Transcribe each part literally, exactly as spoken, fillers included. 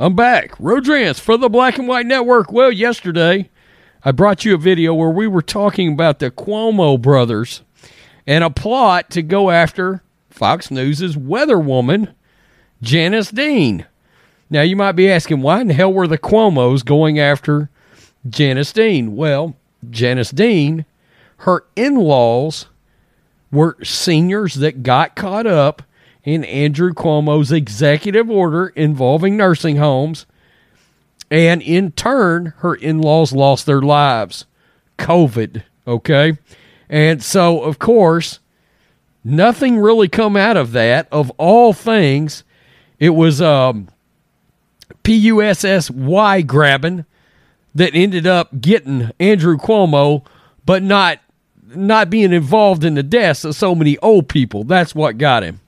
I'm back. Rodrance for the Black and White Network. Well, yesterday I brought you a video where we were talking about the Cuomo brothers and a plot to go after Fox News' weather woman, Janice Dean. Now, you might be asking, why in the hell were the Cuomos going after Janice Dean? Well, Janice Dean, her in-laws were seniors that got caught up in Andrew Cuomo's executive order involving nursing homes. And in turn, her in-laws lost their lives. COVID, okay? And so, of course, nothing really come out of that. Of all things, it was um, P U S S Y grabbing that ended up getting Andrew Cuomo, but not not being involved in the deaths of so many old people. That's what got him.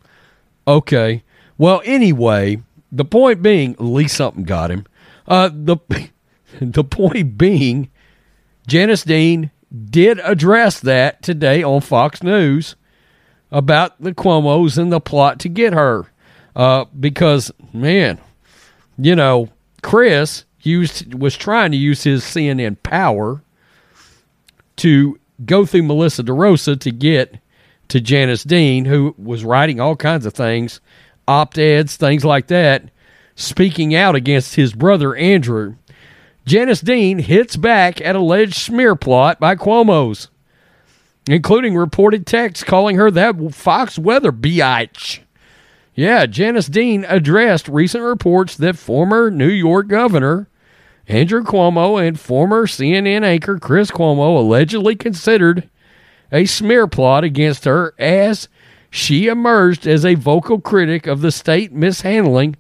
Okay. Well, anyway, the point being, at least something got him. Uh, the the point being, Janice Dean did address that today on Fox News about the Cuomos and the plot to get her. Uh, because, man, you know, Chris used was trying to use his C N N power to go through Melissa DeRosa to get to Janice Dean, who was writing all kinds of things, op-eds, things like that, speaking out against his brother, Andrew. Janice Dean hits back at alleged smear plot by Cuomo's, including reported texts calling her that Fox weather biatch. Yeah, Janice Dean addressed recent reports that former New York governor Andrew Cuomo and former C N N anchor Chris Cuomo allegedly considered a smear plot against her as she emerged as a vocal critic of the state mishandling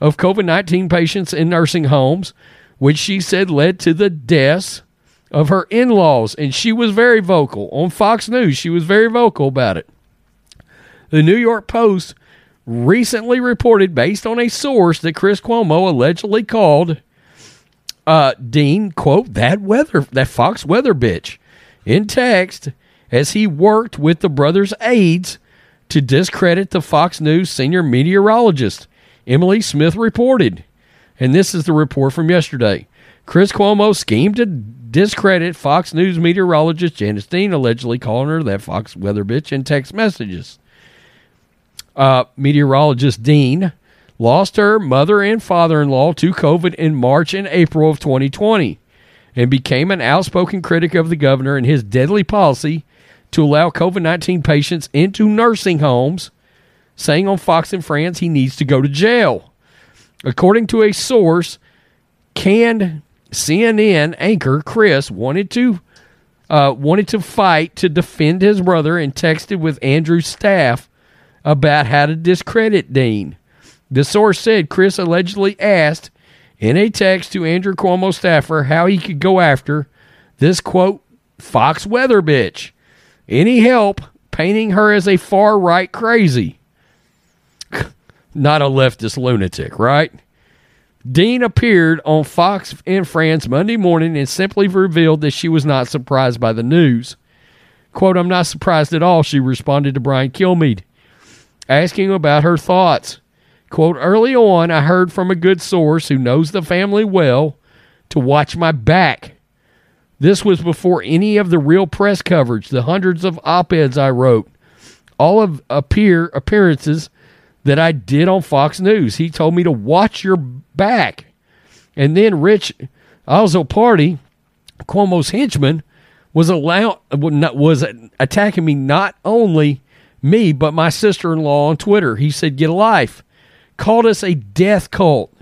of COVID nineteen patients in nursing homes, which she said led to the deaths of her in-laws. And she was very vocal. On Fox News, she was very vocal about it. The New York Post recently reported, based on a source that Chris Cuomo allegedly called uh, Dean, quote, that weather, that Fox weather bitch, in text, as he worked with the brothers' aides to discredit the Fox News senior meteorologist, Emily Smith reported. And this is the report from yesterday. Chris Cuomo schemed to discredit Fox News meteorologist Janice Dean, allegedly calling her that Fox weather bitch in text messages. Uh, meteorologist Dean lost her mother and father-in-law to COVID in March and April of twenty twenty and became an outspoken critic of the governor and his deadly policy to allow COVID nineteen patients into nursing homes, saying on Fox and Friends he needs to go to jail. According to a source, canned C N N anchor Chris wanted to uh, wanted to fight to defend his brother and texted with Andrew's staff about how to discredit Dean. The source said Chris allegedly asked in a text to Andrew Cuomo staffer how he could go after this, quote, Fox weather bitch. Any help painting her as a far-right crazy? Not a leftist lunatic, right? Dean appeared on Fox and Friends Monday morning and simply revealed that she was not surprised by the news. Quote, I'm not surprised at all, she responded to Brian Kilmeade, asking about her thoughts. Quote, early on, I heard from a good source who knows the family well to watch my back. This was before any of the real press coverage, the hundreds of op-eds I wrote, all of appear appearances that I did on Fox News. He told me to watch your back. And then Rich Azzopardi, Cuomo's henchman, was allow, was attacking me, not only me, but my sister-in-law on Twitter. He said, get a life. Called us a death cult.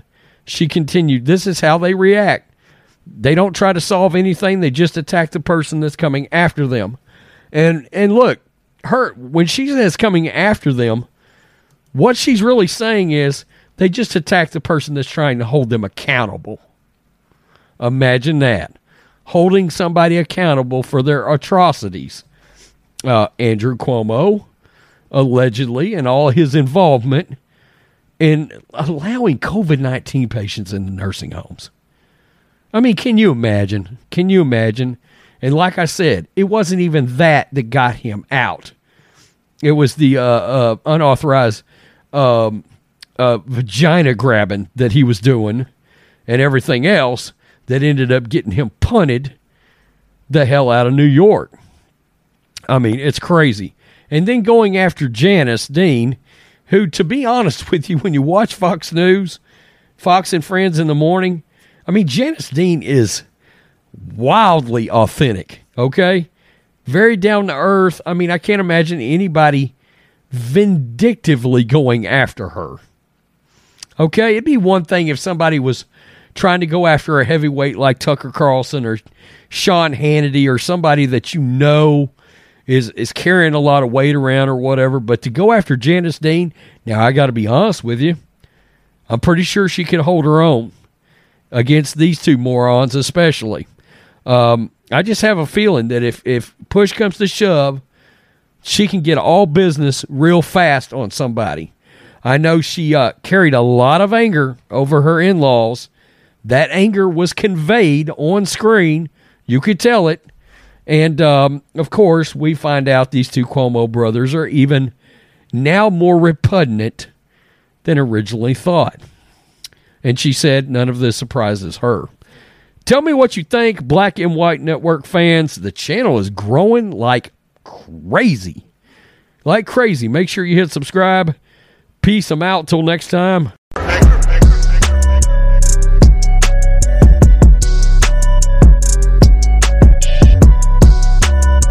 She continued, this is how they react. They don't try to solve anything. They just attack the person that's coming after them. And and look, her, when she says coming after them, what she's really saying is they just attack the person that's trying to hold them accountable. Imagine that. Holding somebody accountable for their atrocities. Uh, Andrew Cuomo, allegedly, and all his involvement in allowing COVID nineteen patients in the nursing homes. I mean, can you imagine? Can you imagine? And like I said, it wasn't even that that got him out. It was the uh, uh, unauthorized um, uh, vagina grabbing that he was doing and everything else that ended up getting him punted the hell out of New York. I mean, it's crazy. And then going after Janice Dean, who, to be honest with you, when you watch Fox News, Fox and Friends in the morning, I mean, Janice Dean is wildly authentic, okay? Very down to earth. I mean, I can't imagine anybody vindictively going after her. Okay? It'd be one thing if somebody was trying to go after a heavyweight like Tucker Carlson or Sean Hannity or somebody that you know is is carrying a lot of weight around or whatever, but to go after Janice Dean, now I got to be honest with you, I'm pretty sure she could hold her own against these two morons especially. Um, I just have a feeling that if, if push comes to shove, she can get all business real fast on somebody. I know she uh, carried a lot of anger over her in-laws. That anger was conveyed on screen. You could tell it. And, um, of course, we find out these two Cuomo brothers are even now more repugnant than originally thought. And she said none of this surprises her. Tell me what you think, Black and White Network fans. The channel is growing like crazy. Like crazy. Make sure you hit subscribe. Peace. I'm out. Till next time.